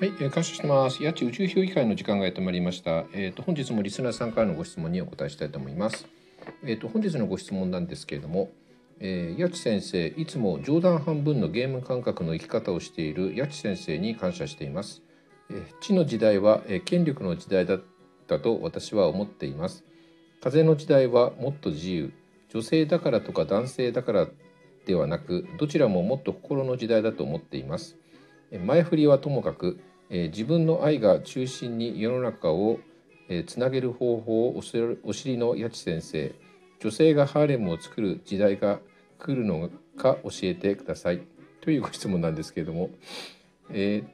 はい、感謝してます。やっち宇宙評議会の時間がやってまいりました。本日もリスナーさんからのご質問にお答えしたいと思います。本日のご質問なんですけれども、やっち先生、いつも冗談半分のゲーム感覚の生き方をしているやっち先生に感謝しています。知の時代は権力の時代だったと私は思っています。風の時代はもっと自由、女性だからとか男性だからではなく、どちらももっと心の時代だと思っています。前振りはともかく、自分の愛が中心に世の中をつなげる方法をお知りのやち先生、女性がハーレムを作る時代が来るのか教えてくださいというご質問なんですけれども、ね、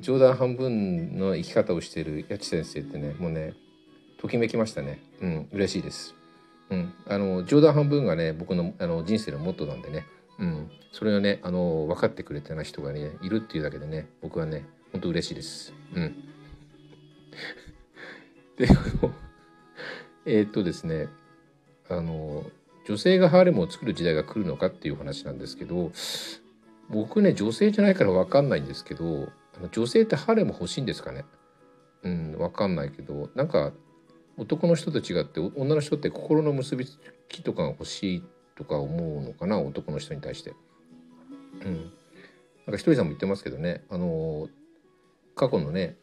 冗談半分の生き方をしているやち先生ってね、もうね、ときめきましたね。うん、嬉しいです。うん、冗談半分がね、僕の人生のモットーなんでね。うん、それをね、分かってくれた人がねいるっていうだけでね、僕はね本当嬉しいです。うん、でですね、女性がハーレムを作る時代が来るのかっていう話なんですけど、僕ね女性じゃないから分かんないんですけど、女性ってハーレム欲しいんですかね。うん、分かんないけど、なんか男の人と違って女の人って心の結びつきとかが欲しいとか思うのかな、男の人に対して。うん、なんかひとりさんも言ってますけどね、過去のね、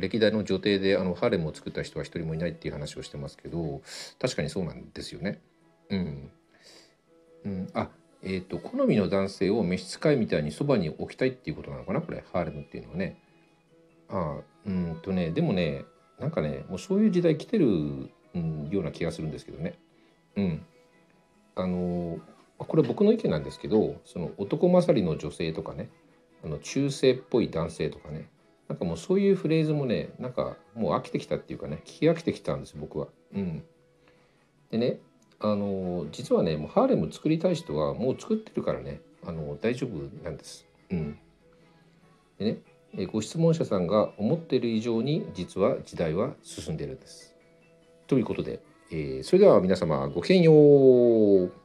歴代の女帝でハーレムを作った人は一人もいないっていう話をしてますけど、確かにそうなんですよね。うん、うん、好みの男性を召使いみたいにそばに置きたいっていうことなのかな、これハーレムっていうのはね。でもね、なんかねもうそういう時代来てる、ような気がするんですけどね。うん。これ僕の意見なんですけど、その男勝りの女性とかね、中性っぽい男性とかね、なんかもうそういうフレーズもね、なんかもう飽きてきたっていうかね、聞き飽きてきたんです僕は。うん、でね、実はねもうハーレム作りたい人はもう作ってるからね、大丈夫なんです。うん、でね、ご質問者さんが思っている以上に実は時代は進んでいるんです。ということで。それでは皆様ごきげんよう。